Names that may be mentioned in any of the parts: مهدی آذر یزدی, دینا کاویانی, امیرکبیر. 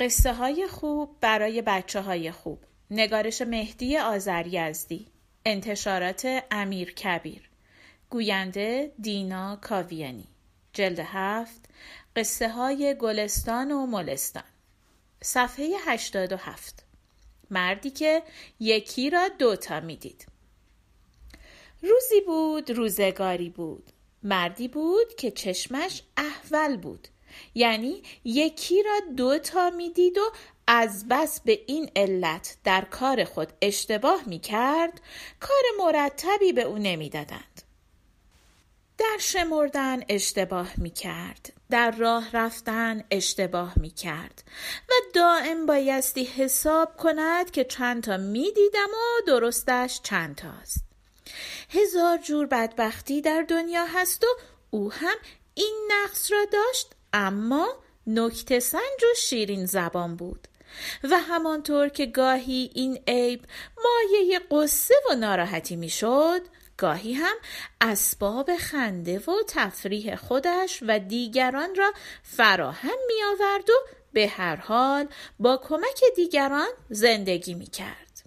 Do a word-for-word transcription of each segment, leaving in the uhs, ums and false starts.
قصه های خوب برای بچه های خوب، نگارش مهدی آذر یزدی، انتشارات امیرکبیر، گوینده دینا کاویانی، جلد هفت، قصه های گلستان و ملستان، صفحه هشتاد و هفت. مردی که یکی را دوتا می دید. روزی بود، روزگاری بود، مردی بود که چشمش احول بود، یعنی یکی را دوتا می دید و از بس به این علت در کار خود اشتباه می کرد، کار مرتبی به او نمی دادند. در شمردن اشتباه می کرد، در راه رفتن اشتباه می کرد و دائم بایستی حساب کند که چند تا می دیدم و درستش چند تاست. هزار جور بدبختی در دنیا هست و او هم این نقص را داشت، اما نکته سنج و شیرین زبان بود و همانطور که گاهی این عیب مایه قصه و ناراحتی می شد، گاهی هم اسباب خنده و تفریح خودش و دیگران را فراهم می آورد و به هر حال با کمک دیگران زندگی می کرد.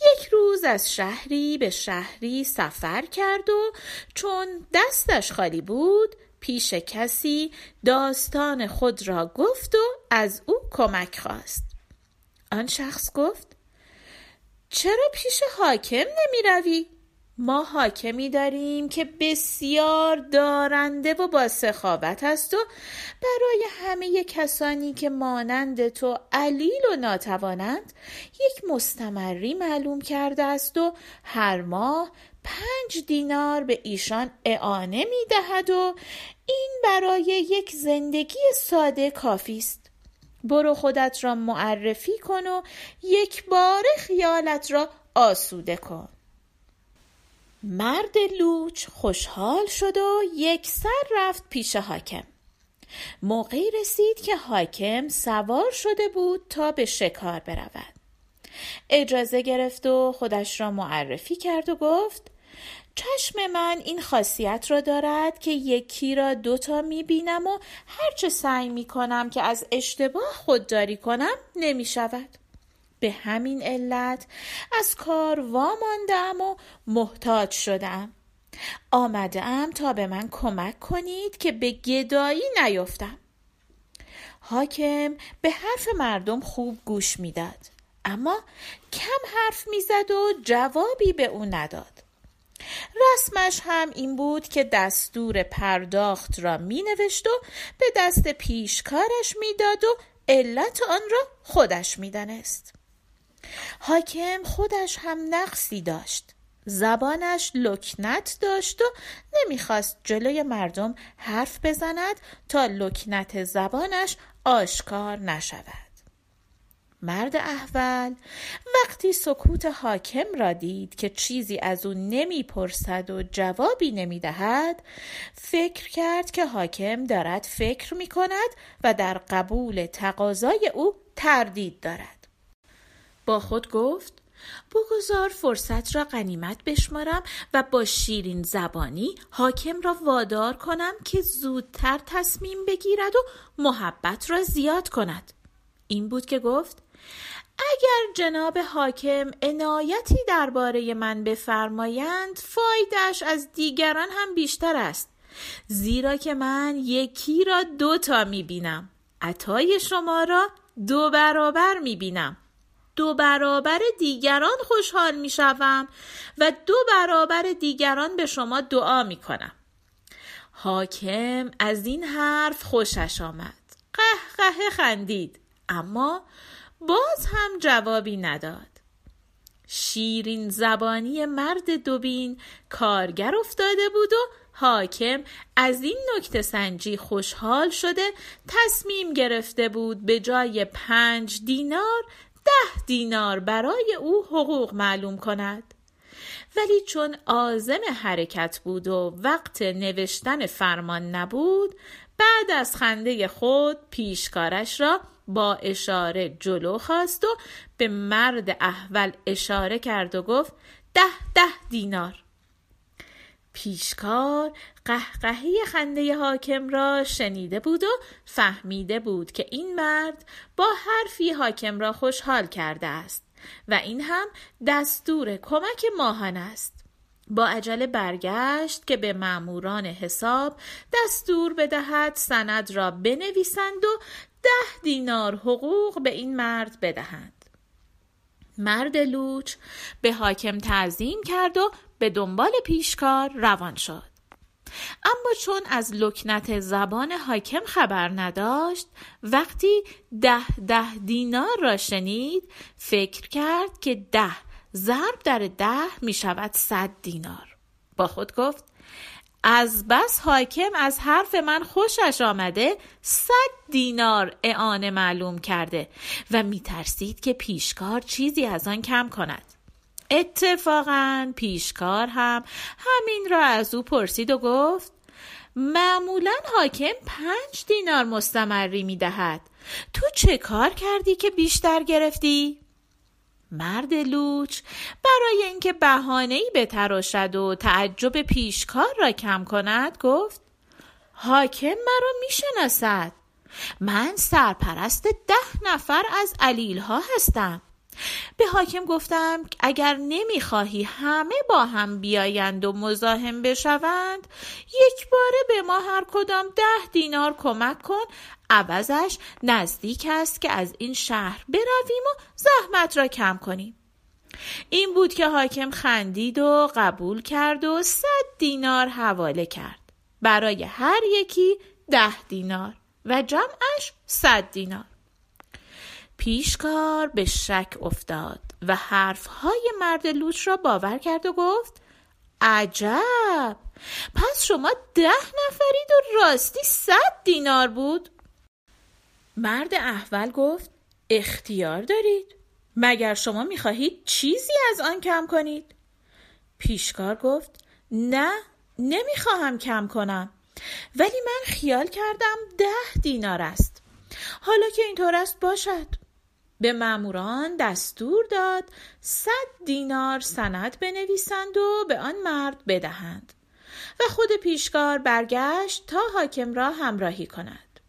یک روز از شهری به شهری سفر کرد و چون دستش خالی بود، پیش کسی داستان خود را گفت و از او کمک خواست. آن شخص گفت: چرا پیش حاکم نمی روی؟ ما حاکمی داریم که بسیار دارنده و با سخاوت است و برای همه کسانی که مانند تو علیل و ناتوانند یک مستمری معلوم کرده است و هر ماه پنج دینار به ایشان اعانه می دهد و این برای یک زندگی ساده کافی است. برو خودت را معرفی کن و یک بار خیالت را آسوده کن. مرد لوچ خوشحال شد و یک سر رفت پیش حاکم. موقعی رسید که حاکم سوار شده بود تا به شکار برود. اجازه گرفت و خودش را معرفی کرد و گفت: چشم من این خاصیت را دارد که یکی را دوتا می بینم و هرچه سعی می کنم که از اشتباه خودداری کنم نمی شود. به همین علت از کار واماندم و محتاج شدم. آمدم تا به من کمک کنید که به گدایی نیفتم. حاکم به حرف مردم خوب گوش میداد، اما کم حرف میزد و جوابی به او نداد. رسمش هم این بود که دستور پرداخت را می نوشت و به دست پیشکارش میداد و علت آن را خودش میدانست. حاکم خودش هم نقصی داشت، زبانش لکنت داشت و نمیخواست جلوی مردم حرف بزند تا لکنت زبانش آشکار نشود. مرد احول وقتی سکوت حاکم را دید که چیزی از او نمیپرسد و جوابی نمیدهد، فکر کرد که حاکم دارد فکر میکند و در قبول تقاضای او تردید دارد. با خود گفت: بگذار فرصت را غنیمت بشمارم و با شیرین زبانی حاکم را وادار کنم که زودتر تصمیم بگیرد و محبت را زیاد کند. این بود که گفت: اگر جناب حاکم عنایتی درباره من بفرمایند، فایده‌اش از دیگران هم بیشتر است، زیرا که من یکی را دوتا میبینم، عطای شما را دو برابر میبینم، دو برابر دیگران خوشحال می شوم و دو برابر دیگران به شما دعا می کنم. حاکم از این حرف خوشش آمد، قهقه خندید، اما باز هم جوابی نداد. شیرین زبانی مرد دوبین کارگر افتاده بود و حاکم از این نکته سنجی خوشحال شده تصمیم گرفته بود به جای پنج دینار ده دینار برای او حقوق معلوم کند. ولی چون عازم حرکت بود و وقت نوشتن فرمان نبود، بعد از خنده خود پیشکارش را با اشاره جلو خواست و به مرد احول اشاره کرد و گفت: ده ده دینار. پیشکار قهقهه خنده حاکم را شنیده بود و فهمیده بود که این مرد با حرفی حاکم را خوشحال کرده است و این هم دستور کمک ماهان است. با عجله برگشت که به ماموران حساب دستور بدهد سند را بنویسند و ده دینار حقوق به این مرد بدهند. مرد لوچ به حاکم تعظیم کرد و به دنبال پیشکار روان شد. اما چون از لکنت زبان حاکم خبر نداشت، وقتی ده ده دینار را شنید فکر کرد که ده ضرب در ده می شود صد دینار. با خود گفت از بس حاکم از حرف من خوشش آمده صد دینار اعانه معلوم کرده و می ترسید که پیشکار چیزی از آن کم کند. اتفاقاً پیشکار هم همین را از او پرسید و گفت معمولاً حاکم پنج دینار مستمری می دهد. تو چه کار کردی که بیشتر گرفتی؟ مرد لوچ برای اینکه بهانه‌ای بتراشد و تعجب پیشکار را کم کند گفت حاکم مرا میشناسد. من سرپرست ده نفر از علیل‌ها هستم. به حاکم گفتم اگر نمیخواهی همه با هم بیایند و مزاحم بشوند، یک باره به ما هر کدام ده دینار کمک کن، عوضش نزدیک است که از این شهر برویم و زحمت را کم کنیم. این بود که حاکم خندید و قبول کرد و صد دینار حواله کرد، برای هر یکی ده دینار و جمعش صد دینار. پیشکار به شک افتاد و حرفهای مرد لوچ را باور کرد و گفت عجب، پس شما ده نفرید و راستی صد دینار بود؟ مرد احول گفت اختیار دارید، مگر شما میخواهید چیزی از آن کم کنید؟ پیشکار گفت نه، نمیخواهم کم کنم، ولی من خیال کردم ده دینار است. حالا که اینطور است باشد. به ماموران دستور داد صد دینار سند بنویسند و به آن مرد بدهند و خود پیشکار برگشت تا حاکم را همراهی کند.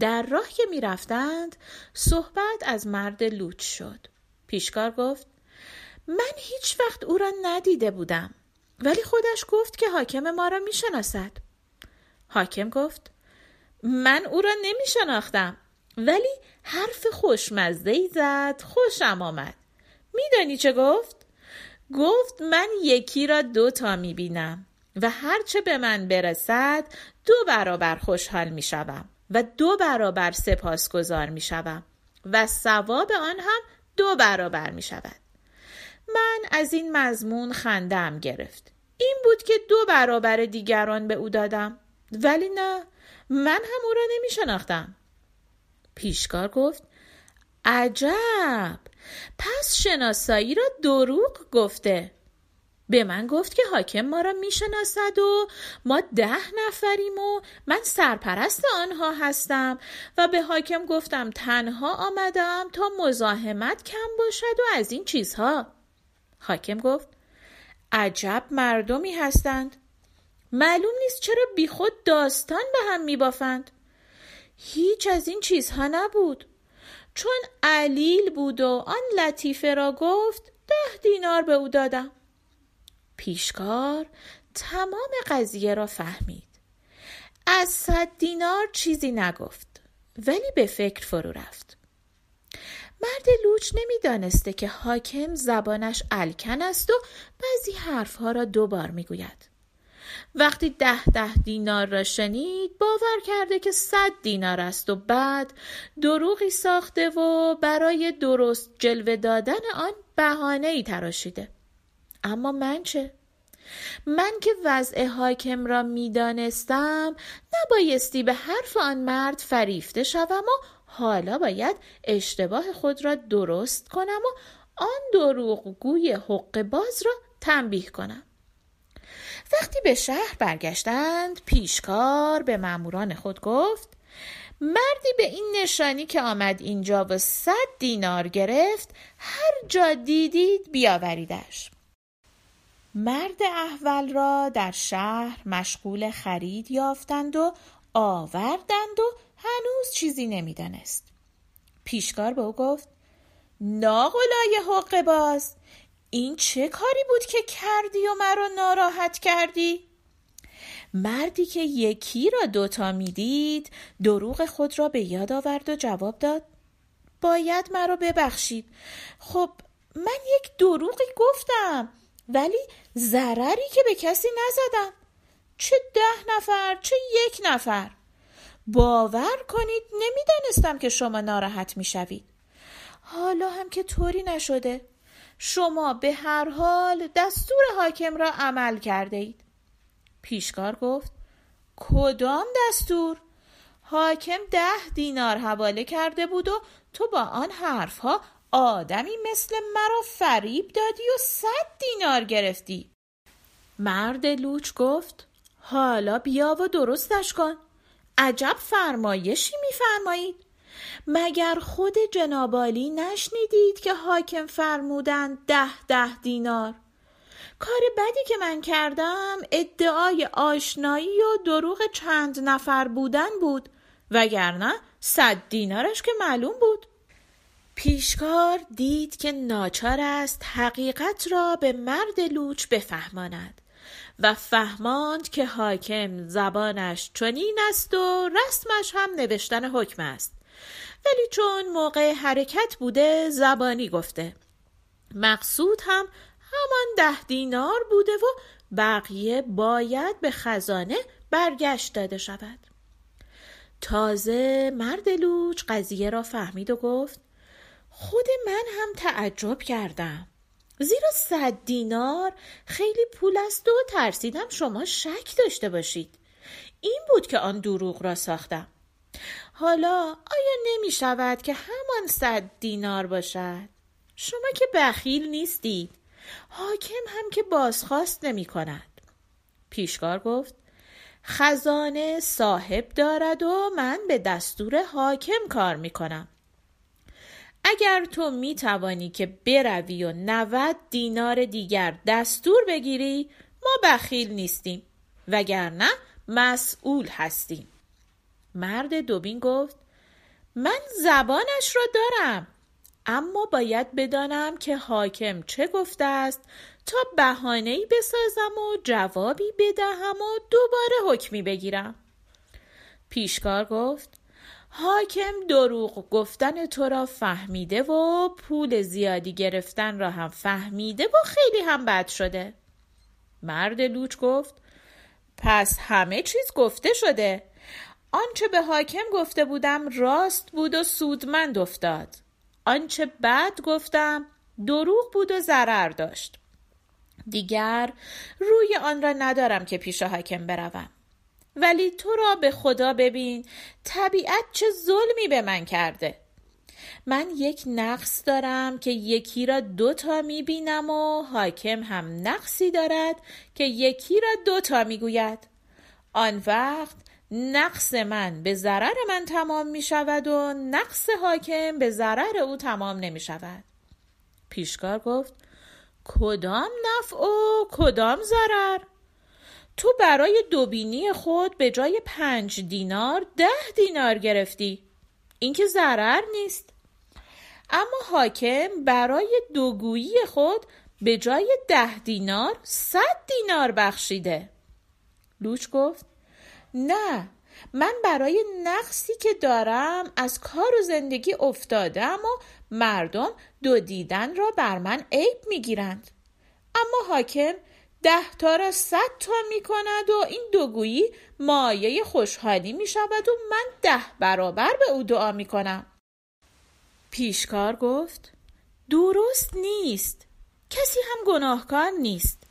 در راه که می رفتند صحبت از مرد لوچ شد. پیشکار گفت من هیچ وقت او را ندیده بودم، ولی خودش گفت که حاکم ما را می شناسد. حاکم گفت من او را نمی شناختم، ولی حرف خوشمزه‌ای زد، خوشم آمد. میدانی چه گفت؟ گفت من یکی را دو تا میبینم و هرچه به من برسد دو برابر خوشحال میشوم و دو برابر سپاسگزار میشوم و ثواب آن هم دو برابر میشود. من از این مضمون خنده‌ام گرفت. این بود که دو برابر دیگران به او دادم، ولی نه، من هم او را نمی شناختم. پیشکار گفت عجب، پس شناسایی را دروغ گفته. به من گفت که حاکم ما را می شناسد و ما ده نفریم و من سرپرست آنها هستم و به حاکم گفتم تنها آمدم تا مزاحمت کم باشد و از این چیزها. حاکم گفت عجب مردمی هستند، معلوم نیست چرا بی خود داستان به هم می بافند. هیچ از این چیزها نبود. چون علیل بود و آن لطیفه را گفت ده دینار به او دادم. پیشکار تمام قضیه را فهمید. از صد دینار چیزی نگفت، ولی به فکر فرو رفت. مرد لوچ نمی دانسته که حاکم زبانش الکن است و بعضی حرفها را دوبار می گوید. وقتی ده ده دینار را شنید باور کرده که صد دینار است و بعد دروغی ساخته و برای درست جلوه دادن آن بهانه‌ای تراشیده. اما من چه؟ من که وضع حاکم را می‌دانستم نبایستی به حرف آن مرد فریفته شوم و حالا باید اشتباه خود را درست کنم و آن دروغگوی حق باز را تنبیه کنم. وقتی به شهر برگشتند پیشکار به ماموران خود گفت مردی به این نشانی که آمد اینجا و صد دینار گرفت، هر جا دیدید بیاوریدش. مرد احول را در شهر مشغول خرید یافتند و آوردند و هنوز چیزی نمیدانست. پیشکار به او گفت: ناغلای حقه باز، این چه کاری بود که کردی و مرا ناراحت کردی؟ مردی که یکی را دوتا میدید دروغ خود را به یاد آورد و جواب داد: باید مرا ببخشید. خب من یک دروغی گفتم، ولی ضرری که به کسی نزدم، چه ده نفر چه یک نفر. باور کنید نمیدانستم که شما ناراحت میشوید. حالا هم که طوری نشده، شما به هر حال دستور حاکم را عمل کرده اید. پیشکار گفت: کدام دستور؟ حاکم ده دینار حواله کرده بود و تو با آن حرفها آدمی مثل مرا فریب دادی و صد دینار گرفتی. مرد لوچ گفت: حالا بیا و درستش کن. عجب فرمایشی میفرمایید. مگر خود جنابالی نشنیدید که حاکم فرمودند ده ده دینار؟ کار بدی که من کردم ادعای آشنایی و دروغ چند نفر بودن بود، وگرنه صد دینارش که معلوم بود. پیشکار دید که ناچار است حقیقت را به مرد لوچ بفهماند و فهماند که حاکم زبانش چنین است و رسمش هم نوشتن حکم است، ولی چون موقع حرکت بوده زبانی گفته، مقصود هم همان ده دینار بوده و بقیه باید به خزانه برگشت داده شود. تازه مرد لوچ قضیه را فهمید و گفت: خود من هم تعجب کردم، زیرا صد دینار خیلی پول است و ترسیدم شما شک داشته باشید. این بود که آن دروغ را ساختم. حالا آیا نمی شود که همان صد دینار باشد؟ شما که بخیل نیستید، حاکم هم که بازخواست نمی کند. پیشکار گفت: خزانه صاحب دارد و من به دستور حاکم کار می کنم. اگر تو می توانی که بروی و نود دینار دیگر دستور بگیری، ما بخیل نیستیم، وگرنه مسئول هستیم. مرد دوبین گفت: من زبانش را دارم، اما باید بدانم که حاکم چه گفته است تا بهانه‌ای بسازم و جوابی بدهم و دوباره حکمی بگیرم. پیشکار گفت: حاکم دروغ گفتن تو را فهمیده و پول زیادی گرفتن را هم فهمیده و خیلی هم بد شده. مرد لوچ گفت: پس همه چیز گفته شده. آنچه به حاکم گفته بودم راست بود و سودمند افتاد. آنچه بد گفتم دروغ بود و ضرر داشت. دیگر روی آن را ندارم که پیش حاکم بروم. ولی تو را به خدا ببین، طبیعت چه ظلمی به من کرده. من یک نقص دارم که یکی را دوتا میبینم و حاکم هم نقصی دارد که یکی را دوتا میگوید. آن وقت نقص من به ضرر من تمام میشود و نقص حاکم به ضرر او تمام نمیشود. پیشکار گفت: کدام نفع و کدام ضرر؟ تو برای دوبینی خود به جای پنج دینار ده دینار گرفتی. این که ضرر نیست. اما حاکم برای دوگویی خود به جای ده دینار صد دینار بخشیده. لوچ گفت: نه، من برای نقصی که دارم از کار و زندگی افتادم و مردم دو دیدن را بر من عیب میگیرند. اما حاکم ده تا را صد تا می کند و این دوگویی مایه خوشحالی می شود و من ده برابر به او دعا می کنم. پیشکار گفت: درست نیست. کسی هم گناهکار نیست.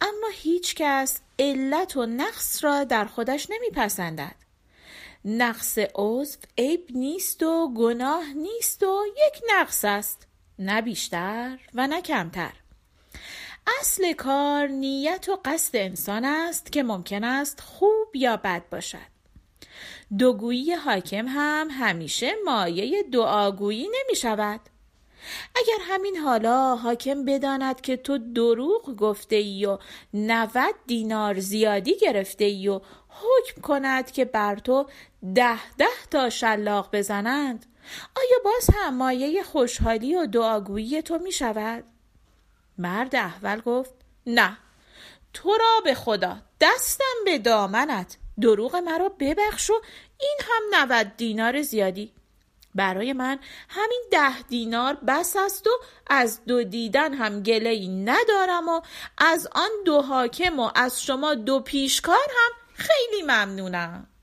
اما هیچ کس علت و نقص را در خودش نمی پسندد. نقص عضو عیب نیست و گناه نیست و یک نقص است، نه بیشتر و نه کمتر. اصل کار نیت و قصد انسان است که ممکن است خوب یا بد باشد. دوگویی حاکم هم همیشه مایه دعاگویی نمی شود. اگر همین حالا حاکم بداند که تو دروغ گفته ای و نود دینار زیادی گرفته ای و حکم کند که بر تو ده ده تا شلاق بزنند، آیا باز هم مایه خوشحالی و دعاگویی تو می شود؟ مرد احول گفت نه، تو را به خدا دستم به دامنت، دروغ مرا ببخش و این هم نود دینار زیادی. برای من همین ده دینار بس است و از دو دیدن هم گله‌ای ندارم و از آن دو حاکم و از شما دو پیشکار هم خیلی ممنونم.